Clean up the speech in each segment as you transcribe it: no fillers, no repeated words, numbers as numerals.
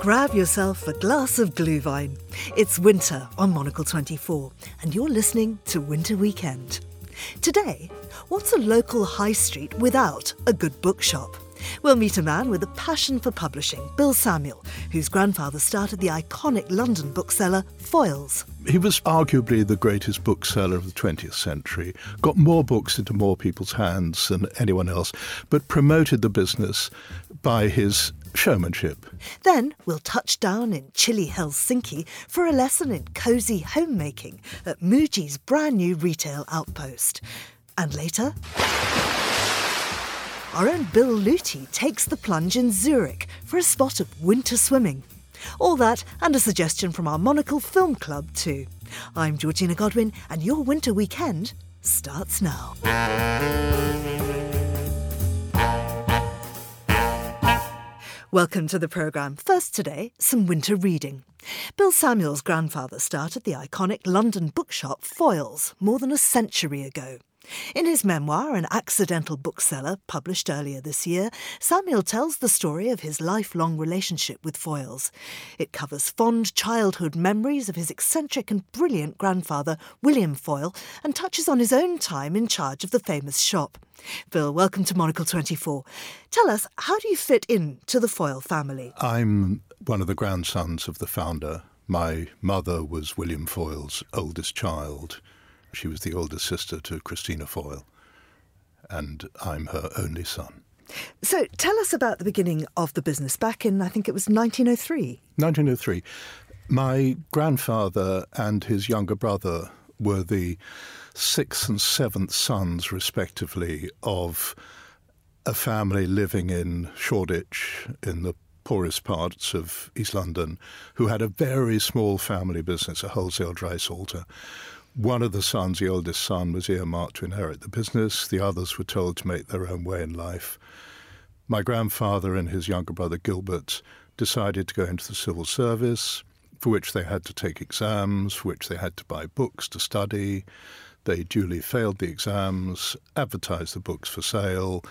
Grab yourself a glass of Glühwein. It's winter on Monocle 24, and you're listening to Winter Weekend. Today, what's a local high street without a good bookshop? We'll meet a man with a passion for publishing, Bill Samuel, whose grandfather started the iconic London bookseller Foyle's. He was arguably the greatest bookseller of the 20th century, got more books into more people's hands than anyone else, but promoted the business by his showmanship. Then we'll touch down in chilly Helsinki for a lesson in cosy homemaking at Muji's brand new retail outpost. And later, our own Bill Lutie takes the plunge in Zurich for a spot of winter swimming. All that and a suggestion from our Monocle Film Club too. I'm Georgina Godwin, and your Winter Weekend starts now. Welcome to the programme. First today, some winter reading. Bill Samuel's grandfather started the iconic London bookshop Foyle's more than a century ago. In his memoir, An Accidental Bookseller, published earlier this year, Samuel tells the story of his lifelong relationship with Foyle's. It covers fond childhood memories of his eccentric and brilliant grandfather, William Foyle, and touches on his own time in charge of the famous shop. Bill, welcome to Monocle 24. Tell us, how do you fit in to the Foyle family? I'm one of the grandsons of the founder. My mother was William Foyle's oldest child. She was the older sister to Christina Foyle, and I'm her only son. So tell us about the beginning of the business back in, I think it was 1903. 1903. My grandfather and his younger brother were the sixth and seventh sons, respectively, of a family living in Shoreditch in the poorest parts of East London, who had a very small family business, a wholesale dry salter. One of the sons, the oldest son, was earmarked to inherit the business. The others were told to make their own way in life. My grandfather and his younger brother, Gilbert, decided to go into the civil service, for which they had to take exams, for which they had to buy books to study. They duly failed the exams, advertised the books for sale,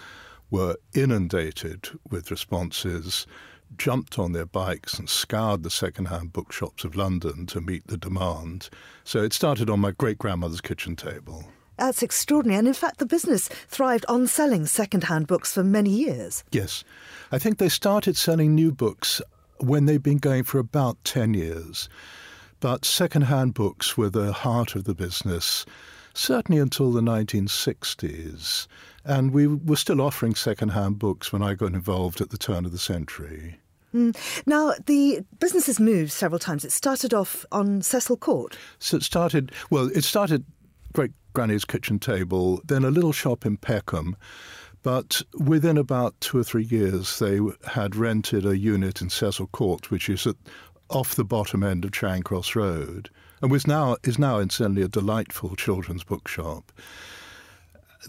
were inundated with responses, jumped on their bikes and scoured the second-hand bookshops of London to meet the demand. So it started on my great-grandmother's kitchen table. That's extraordinary. And in fact, the business thrived on selling second-hand books for many years. Yes. I think they started selling new books when they'd been going for about 10 years. But second-hand books were the heart of the business, certainly until the 1960s. And we were still offering second-hand books when I got involved at the turn of the century. Now, the business has moved several times. It started off on Cecil Court. So it started, Great Granny's Kitchen Table, then a little shop in Peckham. But within about 2 or 3 years, they had rented a unit in Cecil Court, which is off the bottom end of Charing Cross Road, and is now incidentally a delightful children's bookshop.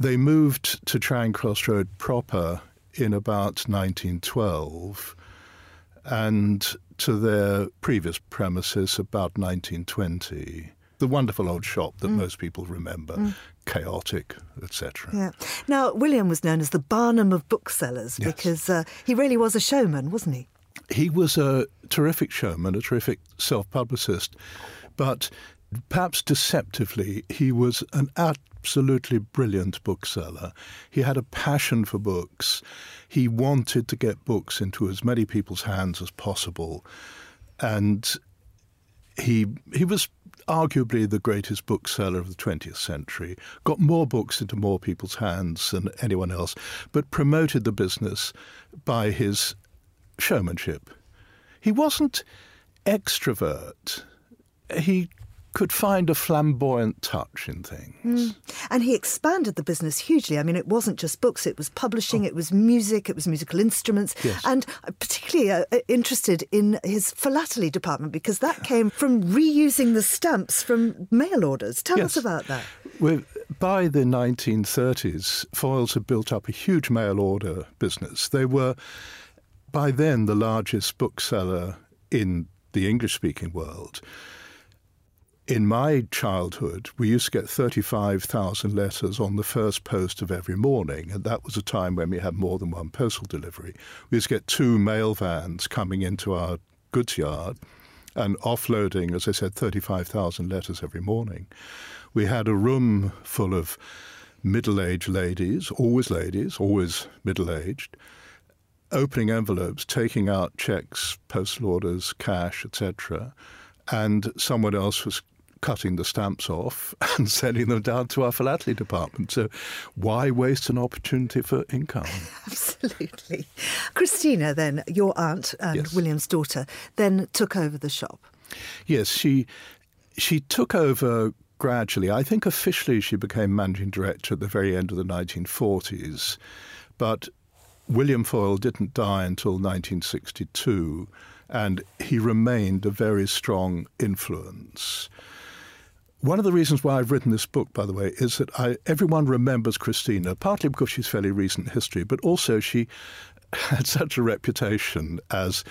They moved to Charing Cross Road proper in about 1912 and to their previous premises about 1920. The wonderful old shop that most people remember, chaotic, etc. Yeah. Now, William was known as the Barnum of booksellers because he really was a showman, wasn't he? He was a terrific showman, a terrific self-publicist, but perhaps deceptively, he was an absolutely brilliant bookseller. He had a passion for books. He wanted to get books into as many people's hands as possible. And he was arguably the greatest bookseller of the 20th century, got more books into more people's hands than anyone else, but promoted the business by his showmanship. He wasn't extrovert. He could find a flamboyant touch in things. And he expanded the business hugely. I mean, it wasn't just books, it was publishing, it was music, it was musical instruments. Yes. And I'm particularly interested in his philately department because that came from reusing the stamps from mail orders. Tell us about that. Well, by the 1930s, Foyle's had built up a huge mail order business. They were, by then, the largest bookseller in the English-speaking world. In my childhood, we used to get 35,000 letters on the first post of every morning, and that was a time when we had more than one postal delivery. We used to get two mail vans coming into our goods yard and offloading, as I said, 35,000 letters every morning. We had a room full of middle-aged ladies, always middle-aged, opening envelopes, taking out checks, postal orders, cash, etc., and someone else was cutting the stamps off and sending them down to our philately department. So why waste an opportunity for income? Absolutely. Christina, then, your aunt and yes. William's daughter, then took over the shop. Yes, she took over gradually. I think officially she became managing director at the very end of the 1940s. But William Foyle didn't die until 1962, and he remained a very strong influence. One of the reasons why I've written this book, by the way, is that everyone remembers Christina, partly because she's fairly recent history, but also she had such a reputation as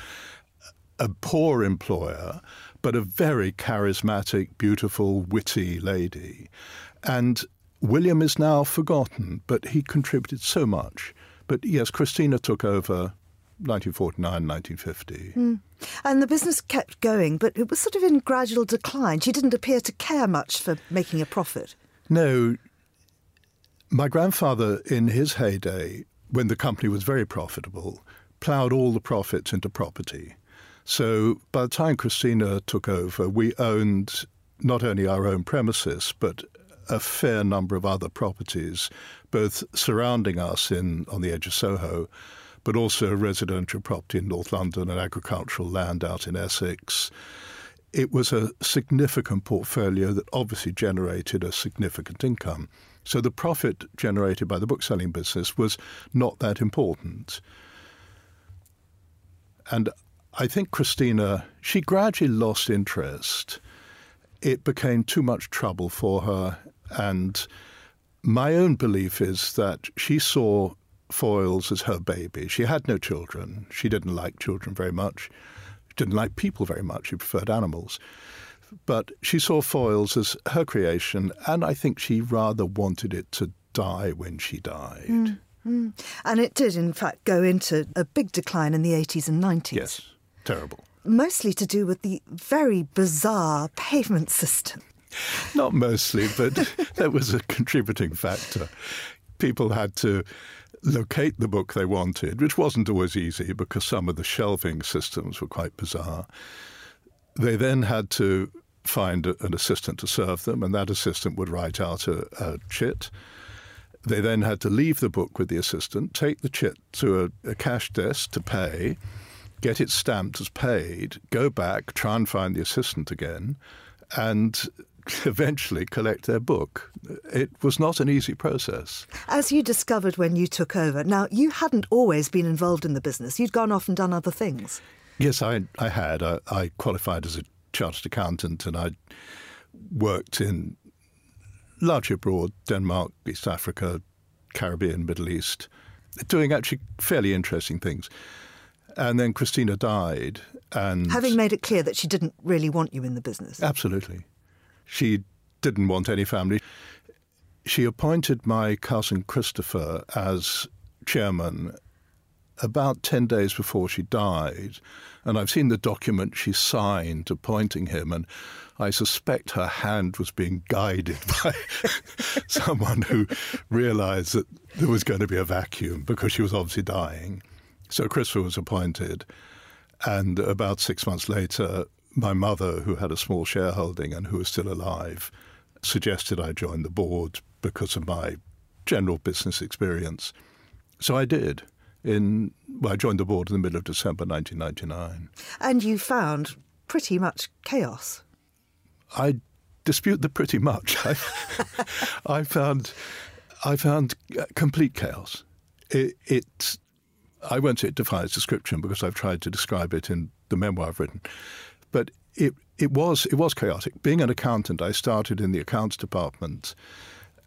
a poor employer, but a very charismatic, beautiful, witty lady. And William is now forgotten, but he contributed so much. But yes, Christina took over 1949, 1950. Mm. And the business kept going, but it was sort of in gradual decline. She didn't appear to care much for making a profit. No. My grandfather, in his heyday, when the company was very profitable, ploughed all the profits into property. So by the time Christina took over, we owned not only our own premises, but a fair number of other properties, both surrounding us on the edge of Soho, but also residential property in North London and agricultural land out in Essex. It was a significant portfolio that obviously generated a significant income. So the profit generated by the bookselling business was not that important. And I think Christina, she gradually lost interest. It became too much trouble for her. And my own belief is that she saw Foyle's as her baby. She had no children. She didn't like children very much. She didn't like people very much. She preferred animals. But she saw Foyle's as her creation, and I think she rather wanted it to die when she died. Mm-hmm. And it did, in fact, go into a big decline in the 80s and 90s. Yes, terrible. Mostly to do with the very bizarre pavement system. Not mostly, but that was a contributing factor. People had to locate the book they wanted, which wasn't always easy because some of the shelving systems were quite bizarre. They then had to find an assistant to serve them, and that assistant would write out a chit. They then had to leave the book with the assistant, take the chit to a cash desk to pay, get it stamped as paid, go back, try and find the assistant again, and eventually collect their book. It was not an easy process. As you discovered when you took over, now, you hadn't always been involved in the business. You'd gone off and done other things. Yes, I had. I qualified as a chartered accountant, and I worked in largely abroad, Denmark, East Africa, Caribbean, Middle East, doing actually fairly interesting things. And then Christina died. And having made it clear that she didn't really want you in the business. Absolutely. She didn't want any family. She appointed my cousin Christopher as chairman about 10 days before she died. And I've seen the document she signed appointing him, and I suspect her hand was being guided by someone who realised that there was going to be a vacuum because she was obviously dying. So Christopher was appointed, and about 6 months later, my mother, who had a small shareholding and who was still alive, suggested I join the board because of my general business experience. So I did. I joined the board in the middle of December 1999. And you found pretty much chaos. I dispute the pretty much. I found complete chaos. I won't say it defies description because I've tried to describe it in the memoir I've written. But it was chaotic. Being an accountant, I started in the accounts department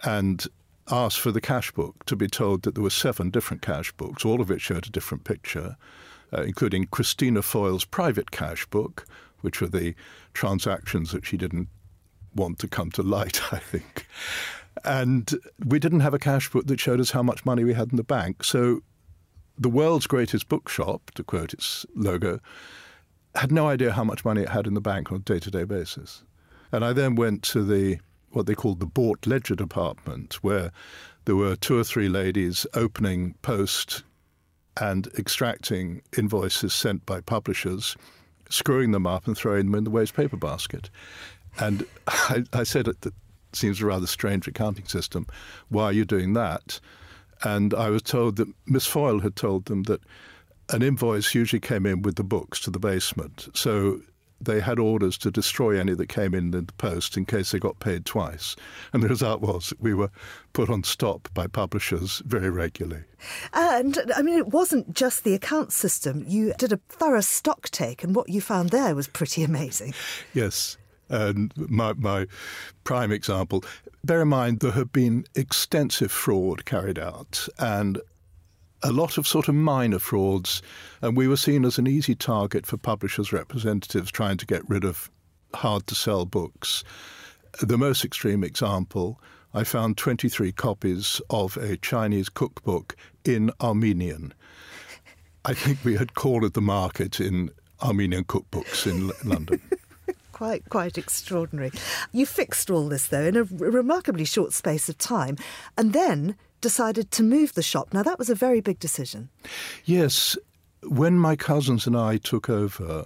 and asked for the cash book, to be told that there were 7 different cash books, all of which showed a different picture, including Christina Foyle's private cash book, which were the transactions that she didn't want to come to light, I think. And we didn't have a cash book that showed us how much money we had in the bank. So the world's greatest bookshop, to quote its logo, had no idea how much money it had in the bank on a day-to-day basis. And I then went to the what they called the bought ledger department, where there were two or three ladies opening post and extracting invoices sent by publishers, screwing them up and throwing them in the waste paper basket. And I said, that seems a rather strange accounting system. Why are you doing that? And I was told that Miss Foyle had told them that an invoice usually came in with the books to the basement. So they had orders to destroy any that came in the post in case they got paid twice. And the result was that we were put on stop by publishers very regularly. And, I mean, it wasn't just the account system. You did a thorough stock take, and what you found there was pretty amazing. Yes. And my prime example, bear in mind there had been extensive fraud carried out and a lot of sort of minor frauds, and we were seen as an easy target for publishers' representatives trying to get rid of hard-to-sell books. The most extreme example, I found 23 copies of a Chinese cookbook in Armenian. I think we had cornered the market in Armenian cookbooks in London. Quite extraordinary. You fixed all this, though, in a remarkably short space of time, and then decided to move the shop. Now, that was a very big decision. Yes. When my cousins and I took over,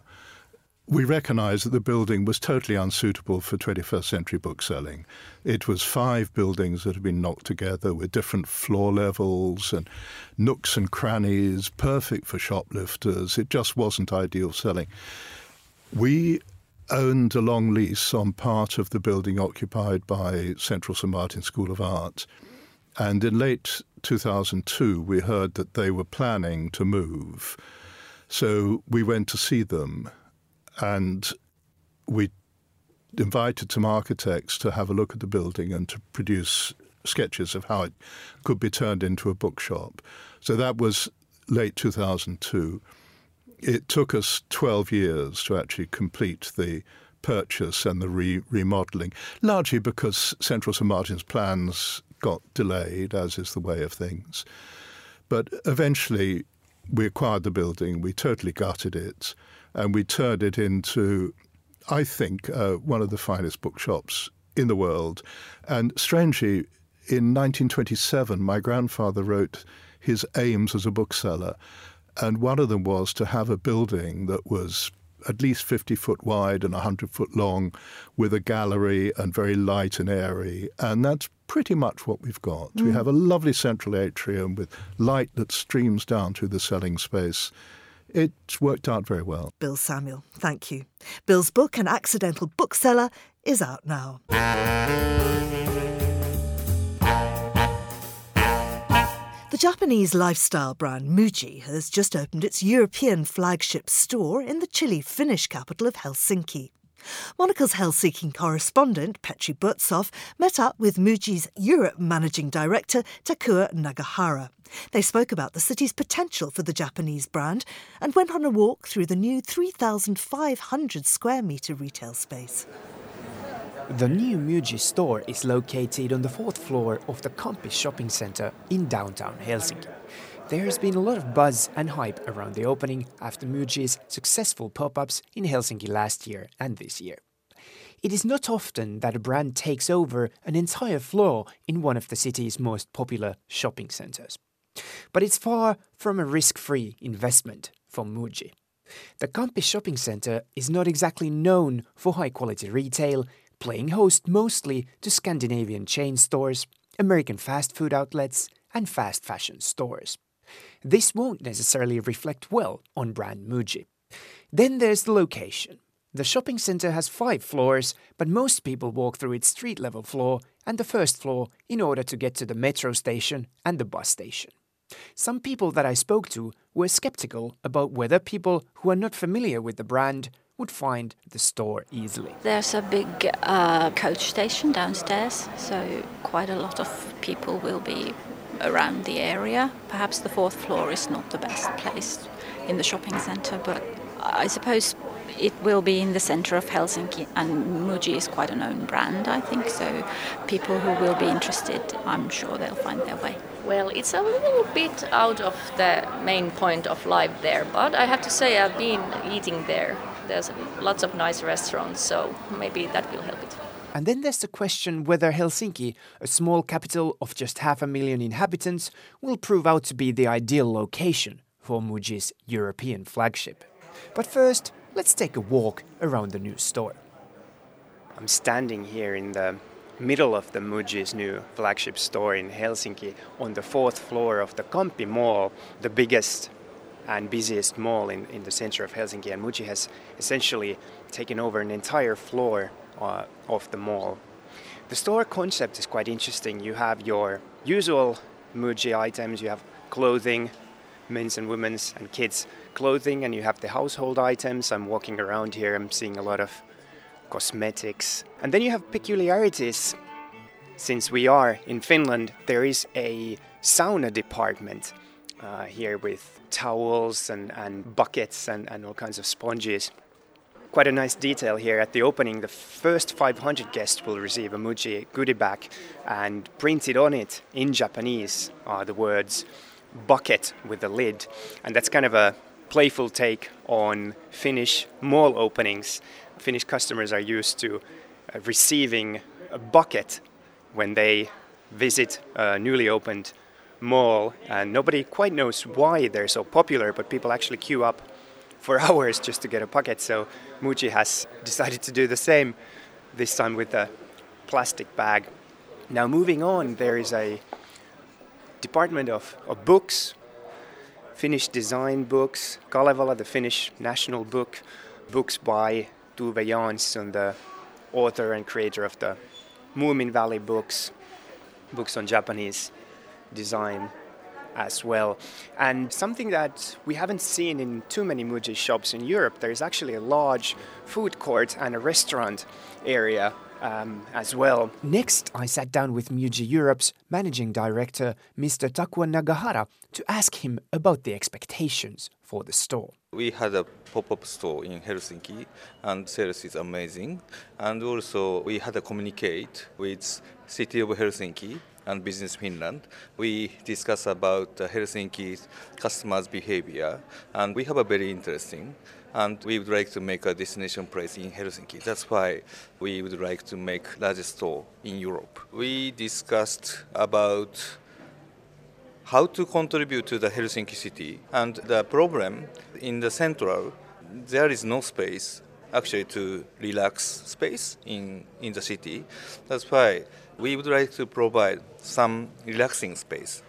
we recognised that the building was totally unsuitable for 21st century bookselling. It was 5 buildings that had been knocked together with different floor levels and nooks and crannies, perfect for shoplifters. It just wasn't ideal selling. We owned a long lease on part of the building occupied by Central Saint Martin's School of Art. And in late 2002, we heard that they were planning to move. So we went to see them, and we invited some architects to have a look at the building and to produce sketches of how it could be turned into a bookshop. So that was late 2002. It took us 12 years to actually complete the purchase and the remodelling, largely because Central St Martin's plans got delayed, as is the way of things. But eventually we acquired the building, we totally gutted it, and we turned it into, I think, one of the finest bookshops in the world. And strangely, in 1927, my grandfather wrote his aims as a bookseller. And one of them was to have a building that was at least 50 foot wide and 100 foot long with a gallery and very light and airy. And that's pretty much what we've got. Mm. We have a lovely central atrium with light that streams down through the selling space. It's worked out very well. Bill Samuel, thank you. Bill's book, An Accidental Bookseller, is out now. The Japanese lifestyle brand Muji has just opened its European flagship store in the chilly Finnish capital of Helsinki. Monocle's Helsinki correspondent Petri Burtsov met up with Muji's Europe managing director Takuya Nagahara. They spoke about the city's potential for the Japanese brand and went on a walk through the new 3,500 square metre retail space. The new Muji store is located on the 4th floor of the Kamppi shopping centre in downtown Helsinki. There has been a lot of buzz and hype around the opening after Muji's successful pop-ups in Helsinki last year and this year. It is not often that a brand takes over an entire floor in one of the city's most popular shopping centres. But it's far from a risk-free investment for Muji. The Kamppi shopping centre is not exactly known for high-quality retail, playing host mostly to Scandinavian chain stores, American fast food outlets and fast fashion stores. This won't necessarily reflect well on brand Muji. Then there's the location. The shopping centre has 5 floors, but most people walk through its street-level floor and the first floor in order to get to the metro station and the bus station. Some people that I spoke to were sceptical about whether people who are not familiar with the brand would find the store easily. There's a big coach station downstairs, so quite a lot of people will be around the area. Perhaps the 4th floor is not the best place in the shopping centre, but I suppose it will be in the center of Helsinki, and Muji is quite a known brand, I think, so people who will be interested, I'm sure they'll find their way. Well, it's a little bit out of the main point of life there, but I have to say I've been eating there. There's lots of nice restaurants, so maybe that will help it. And then there's the question whether Helsinki, a small capital of just 500,000 inhabitants, will prove out to be the ideal location for Muji's European flagship. But first, let's take a walk around the new store. I'm standing here in the middle of the Muji's new flagship store in Helsinki on the 4th floor of the Kamppi Mall, the biggest and busiest mall in the center of Helsinki. And Muji has essentially taken over an entire floor of the mall. The store concept is quite interesting. You have your usual Muji items, you have clothing, men's and women's and kids' clothing, and you have the household items. I'm walking around here, I'm seeing a lot of cosmetics. And then you have peculiarities. Since we are in Finland, there is a sauna department here with towels and buckets and all kinds of sponges. Quite a nice detail here. At the opening, the first 500 guests will receive a Muji goodie bag, and printed on it in Japanese are the words "bucket with a lid." And that's kind of a playful take on Finnish mall openings. Finnish customers are used to receiving a bucket when they visit a newly opened mall, and nobody quite knows why they're so popular, but people actually queue up for hours just to get a bucket. So Muji has decided to do the same, this time with a plastic bag. Now moving on, there is a department of books, Finnish design books, Kalevala, the Finnish national book, books by Tuve Jansson, the author and creator of the Moomin Valley books, books on Japanese design as well. And something that we haven't seen in too many Muji shops in Europe, there is actually a large food court and a restaurant area as well. Next, I sat down with Muji Europe's managing director, Mr. Takuya Nagahara, to ask him about the expectations for the store. We had a pop-up store in Helsinki, and sales is amazing. And also, we had a communicate with City of Helsinki and Business Finland. We discuss about Helsinki's customers' behavior, and we have a very interesting, and we would like to make a destination place in Helsinki. That's why we would like to make largest store in Europe. We discussed about how to contribute to the Helsinki city, and the problem in the central, there is no space actually to relax space in the city. That's why we would like to provide some relaxing space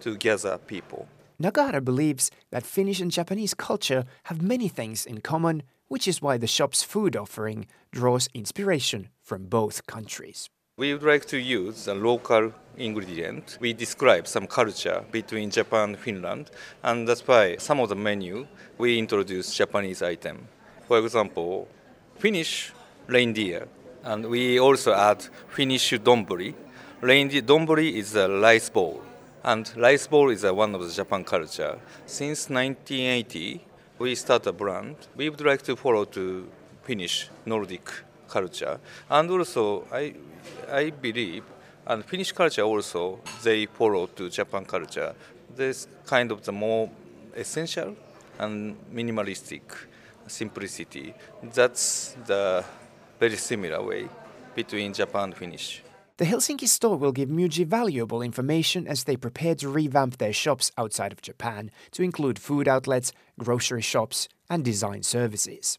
to gather people. Nagahara believes that Finnish and Japanese culture have many things in common, which is why the shop's food offering draws inspiration from both countries. We would like to use the local ingredient. We describe some culture between Japan and Finland, and that's why some of the menu, we introduce Japanese item. For example, Finnish reindeer. And we also add Finnish domburi. Reindeer domburi is a rice bowl. And rice bowl is one of the Japan culture. Since 1980, we start a brand. We would like to follow to Finnish Nordic culture. And also, I believe, and Finnish culture also, they follow to Japan culture. This kind of the more essential and minimalistic simplicity. That's the very similar way between Japan and Finnish. The Helsinki store will give Muji valuable information as they prepare to revamp their shops outside of Japan to include food outlets, grocery shops and design services.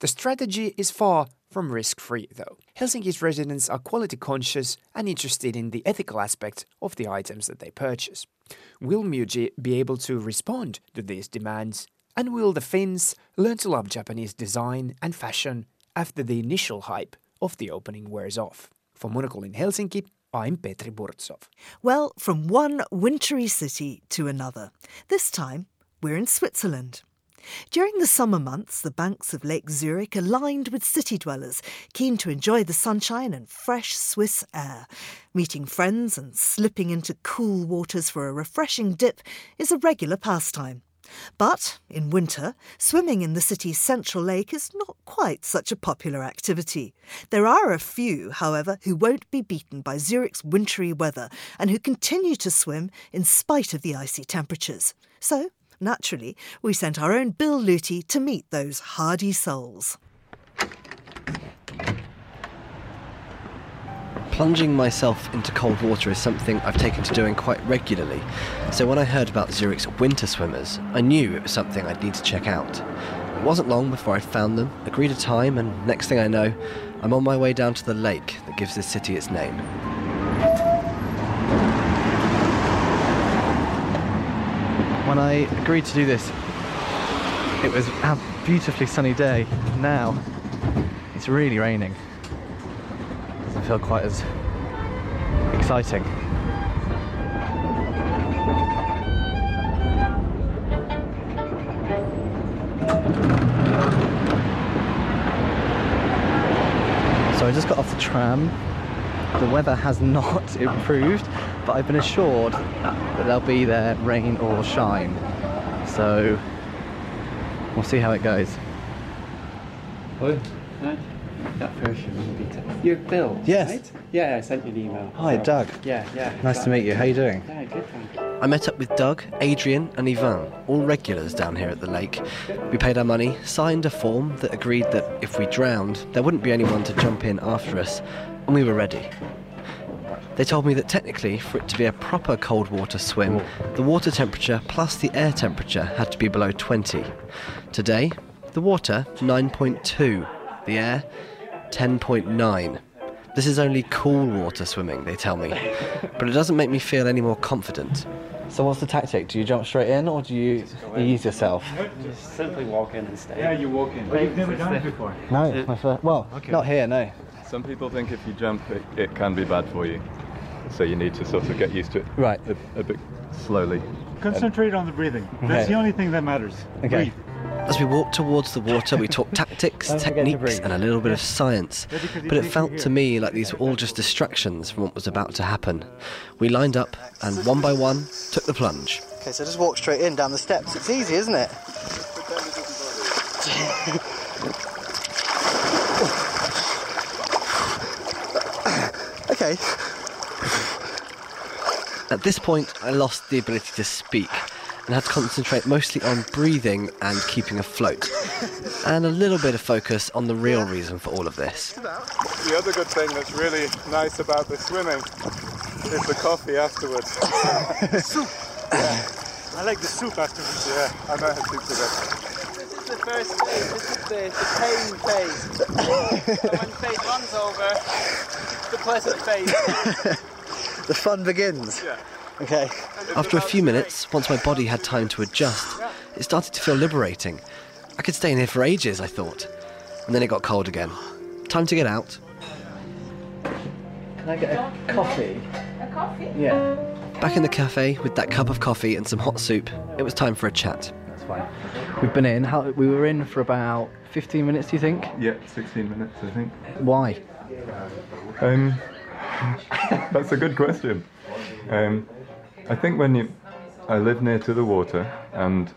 The strategy is far from risk-free though. Helsinki's residents are quality conscious and interested in the ethical aspect of the items that they purchase. Will Muji be able to respond to these demands? And will the Finns learn to love Japanese design and fashion after the initial hype of the opening wears off? For Monocle in Helsinki, I'm Petri Burtsov. Well, from one wintry city to another. This time, we're in Switzerland. During the summer months, the banks of Lake Zurich are lined with city dwellers, keen to enjoy the sunshine and fresh Swiss air. Meeting friends and slipping into cool waters for a refreshing dip is a regular pastime. But, in winter, swimming in the city's central lake is not quite such a popular activity. There are a few, however, who won't be beaten by Zurich's wintry weather and who continue to swim in spite of the icy temperatures. So, naturally, we sent our own Bill Lutie to meet those hardy souls. Plunging myself into cold water is something I've taken to doing quite regularly, so when I heard about Zurich's winter swimmers, I knew it was something I'd need to check out. It wasn't long before I found them, agreed a time, and next thing I know, I'm on my way down to the lake that gives this city its name. When I agreed to do this, it was a beautifully sunny day. Now, it's really raining. Doesn't feel quite as exciting. So I just got off the tram. The weather has not improved, but I've been assured that they'll be there rain or shine. So we'll see how it goes. Hi. Hi. That version. You're Bill, yes. Right? Yeah, I sent you an email. Hi, Doug. Yeah. Nice to meet you. How are you doing? Yeah, good, thanks. I met up with Doug, Adrian and Yvonne, all regulars down here at the lake. We paid our money, signed a form that agreed that if we drowned, there wouldn't be anyone to jump in after us, and we were ready. They told me that technically, for it to be a proper cold water swim, the water temperature plus the air temperature had to be below 20. Today, the water, 9.2. The air, 10.9. This is only cool water swimming, they tell me, but it doesn't make me feel any more confident. So what's the tactic? Do you jump straight in or do you ease yourself? Just simply walk in and stay. Yeah, you walk in. Well, you've never done it before? No, my first. Well, okay. Not here, no. Some people think if you jump, it can be bad for you, so you need to sort of get used to it. Right. A bit slowly. Concentrate on the breathing. That's okay. The only thing that matters. Okay. Breathe. As we walked towards the water, we talked tactics, techniques and a little bit of science, but it felt to me like these were all just distractions from what was about to happen. We lined up and, one by one, took the plunge. Okay, so just walk straight in down the steps. It's easy, isn't it? Okay. At this point, I lost the ability to speak and had to concentrate mostly on breathing and keeping afloat, and a little bit of focus on the real reason for all of this. The other good thing that's really nice about the swimming is the coffee afterwards. Soup! Yeah. I like the soup afterwards. Yeah, I know how soup is. This is the first phase, this is the pain phase. And when phase one's over, the pleasant phase. The fun begins. Yeah. Okay. After a few minutes, once my body had time to adjust, it started to feel liberating. I could stay in here for ages, I thought. And then it got cold again. Time to get out. Can I get a coffee? A coffee? Yeah. Back in the cafe with that cup of coffee and some hot soup, it was time for a chat. That's fine. We've been in. We were in for about 15 minutes, do you think? Yeah, 16 minutes, I think. Why? That's a good question. I think I live near to the water, and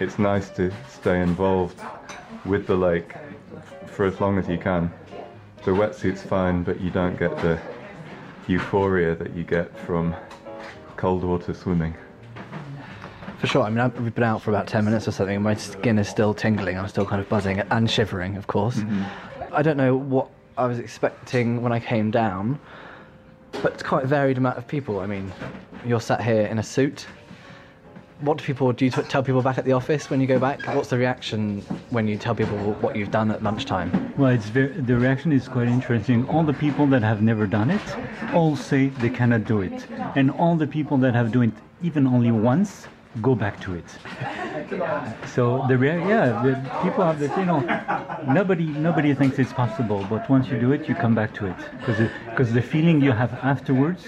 it's nice to stay involved with the lake for as long as you can. The wetsuit's fine, but you don't get the euphoria that you get from cold water swimming. For sure. I mean, we've been out for about 10 minutes or something, and my skin is still tingling. I'm still kind of buzzing and shivering, of course. Mm-hmm. I don't know what I was expecting when I came down, but it's quite a varied amount of people. I mean, you're sat here in a suit. What do people do? You tell people back at the office when you go back? What's the reaction when you tell people what you've done at lunchtime? Well, the reaction is quite interesting. All the people that have never done it all say they cannot do it, and all the people that have done it even only once go back to it. So the people have this. Nobody thinks it's possible, but once you do it, you come back to it because the feeling you have afterwards.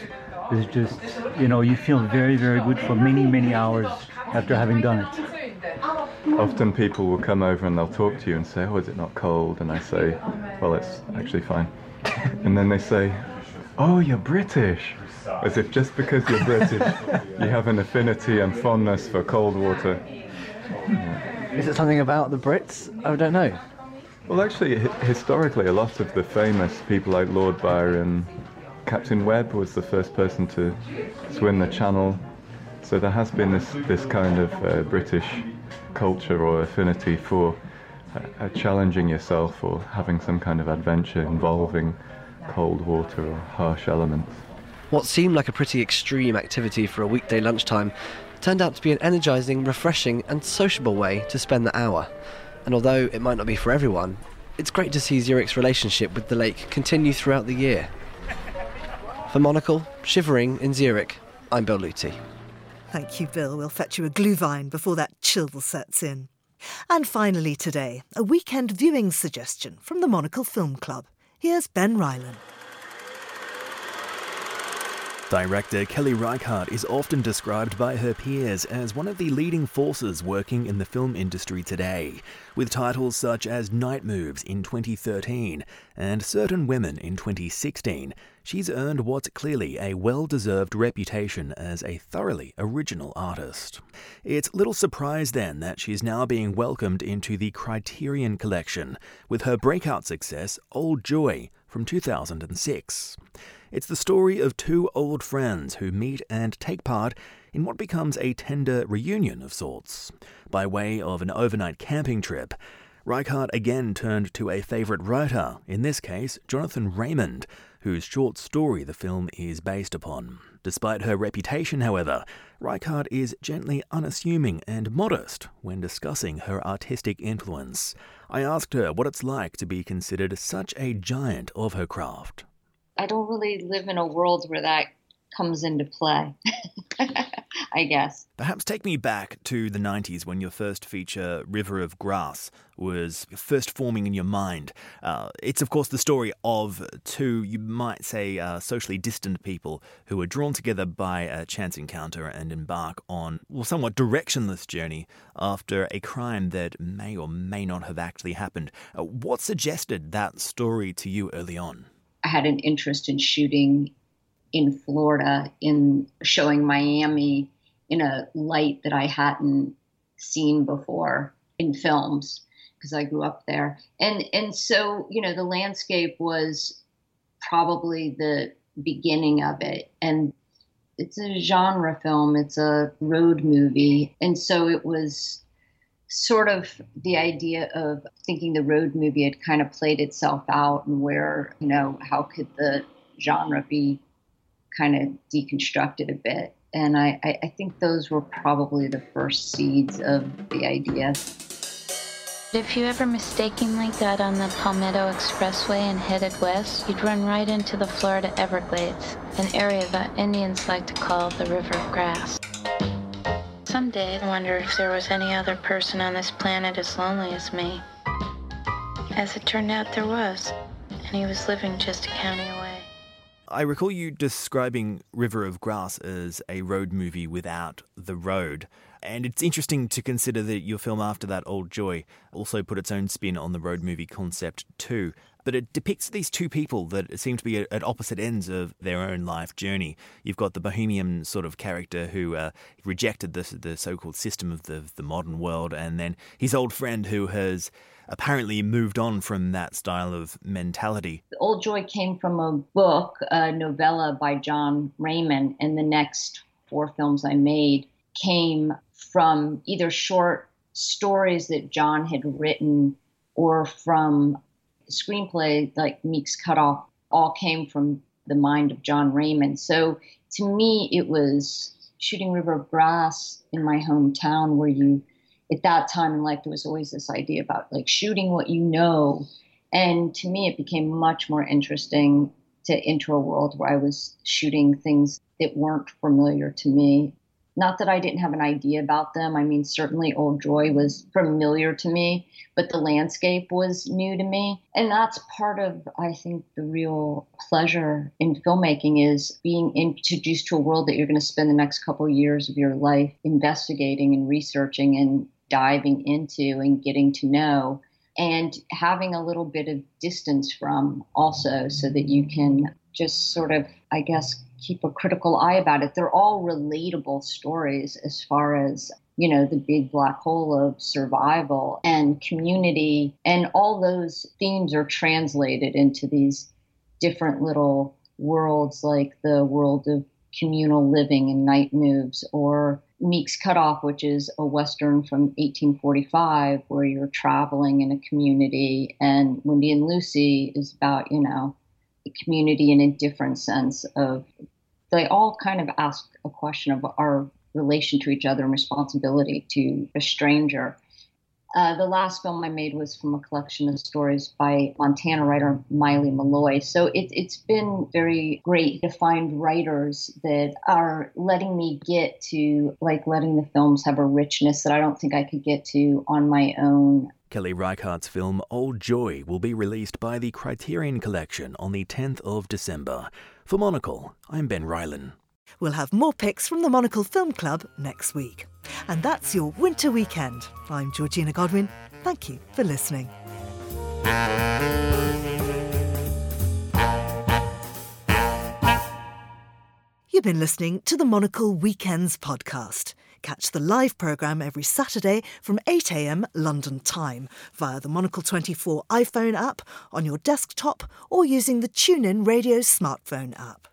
It's just, you feel very, very good for many, many hours after having done it. Often people will come over and they'll talk to you and say, oh, is it not cold? And I say, well, it's actually fine. And then they say, oh, you're British. As if just because you're British, you have an affinity and fondness for cold water. Is it something about the Brits? I don't know. Well, actually, historically, a lot of the famous people like Lord Byron, Captain Webb was the first person to swim the Channel. So there has been this kind of British culture or affinity for challenging yourself or having some kind of adventure involving cold water or harsh elements. What seemed like a pretty extreme activity for a weekday lunchtime turned out to be an energising, refreshing and sociable way to spend the hour. And although it might not be for everyone, it's great to see Zurich's relationship with the lake continue throughout the year. For Monocle, Shivering in Zurich, I'm Bill Lutie. Thank you, Bill. We'll fetch you a Glühwein before that chill sets in. And finally today, a weekend viewing suggestion from the Monocle Film Club. Here's Ben Ryland. Director Kelly Reichardt is often described by her peers as one of the leading forces working in the film industry today, with titles such as Night Moves in 2013 and Certain Women in 2016. She's earned what's clearly a well-deserved reputation as a thoroughly original artist. It's little surprise then that she's now being welcomed into the Criterion Collection with her breakout success Old Joy from 2006. It's the story of two old friends who meet and take part in what becomes a tender reunion of sorts. By way of an overnight camping trip, Reichardt again turned to a favourite writer, in this case Jonathan Raymond, whose short story the film is based upon. Despite her reputation, however, Reichardt is gently unassuming and modest when discussing her artistic influence. I asked her what it's like to be considered such a giant of her craft. I don't really live in a world where that comes into play, I guess. Perhaps take me back to the 90s when your first feature, River of Grass, was first forming in your mind. It's, of course, the story of two, you might say, socially distant people who are drawn together by a chance encounter and embark on a somewhat directionless journey after a crime that may or may not have actually happened. What suggested that story to you early on? I had an interest in shooting in Florida, in showing Miami in a light that I hadn't seen before in films because I grew up there. And so, you know, the landscape was probably the beginning of it. And it's a genre film. It's a road movie. And so it was sort of the idea of thinking the road movie had kind of played itself out and where, you know, how could the genre be kind of deconstructed a bit. And I think those were probably the first seeds of the idea. If you ever mistakenly got on the Palmetto Expressway and headed west, you'd run right into the Florida Everglades, an area that Indians like to call the River of Grass. Someday I wonder if there was any other person on this planet as lonely as me. As it turned out, there was, and he was living just a county away. I recall you describing River of Grass as a road movie without the road. And it's interesting to consider that your film after that, Old Joy, also put its own spin on the road movie concept too. But it depicts these two people that seem to be at opposite ends of their own life journey. You've got the bohemian sort of character who rejected the so-called system of the modern world, and then his old friend who has apparently moved on from that style of mentality. Old Joy came from a book, a novella by John Raymond, and the next four films I made came from either short stories that John had written or from screenplay like Meek's Cutoff, all came from the mind of John Raymond. So to me, it was shooting River of Grass in my hometown where you, at that time in life, there was always this idea about like shooting what you know. And to me, it became much more interesting to enter a world where I was shooting things that weren't familiar to me. Not that I didn't have an idea about them. I mean, certainly Old Joy was familiar to me, but the landscape was new to me. And that's part of, I think, the real pleasure in filmmaking is being introduced to a world that you're going to spend the next couple of years of your life investigating and researching and diving into and getting to know and having a little bit of distance from also so that you can just sort of, I guess, keep a critical eye about it. They're all relatable stories as far as you know, the big black hole of survival and community. And all those themes are translated into these different little worlds, like the world of communal living in Night Moves, or Meek's Cutoff, which is a Western from 1845 where you're traveling in a community, and Wendy and Lucy is about, you know, the community in a different sense of, they all kind of ask a question of our relation to each other and responsibility to a stranger. The last film I made was from a collection of stories by Montana writer Miley Malloy. So it's been very great to find writers that are letting me get to, like, letting the films have a richness that I don't think I could get to on my own. Kelly Reichardt's film Old Joy will be released by the Criterion Collection on the 10th of December. For Monocle, I'm Ben Rylan. We'll have more picks from the Monocle Film Club next week. And that's your winter weekend. I'm Georgina Godwin. Thank you for listening. You've been listening to the Monocle Weekends podcast. Catch the live programme every Saturday from 8 a.m. London time via the Monocle 24 iPhone app, on your desktop, or using the TuneIn Radio smartphone app.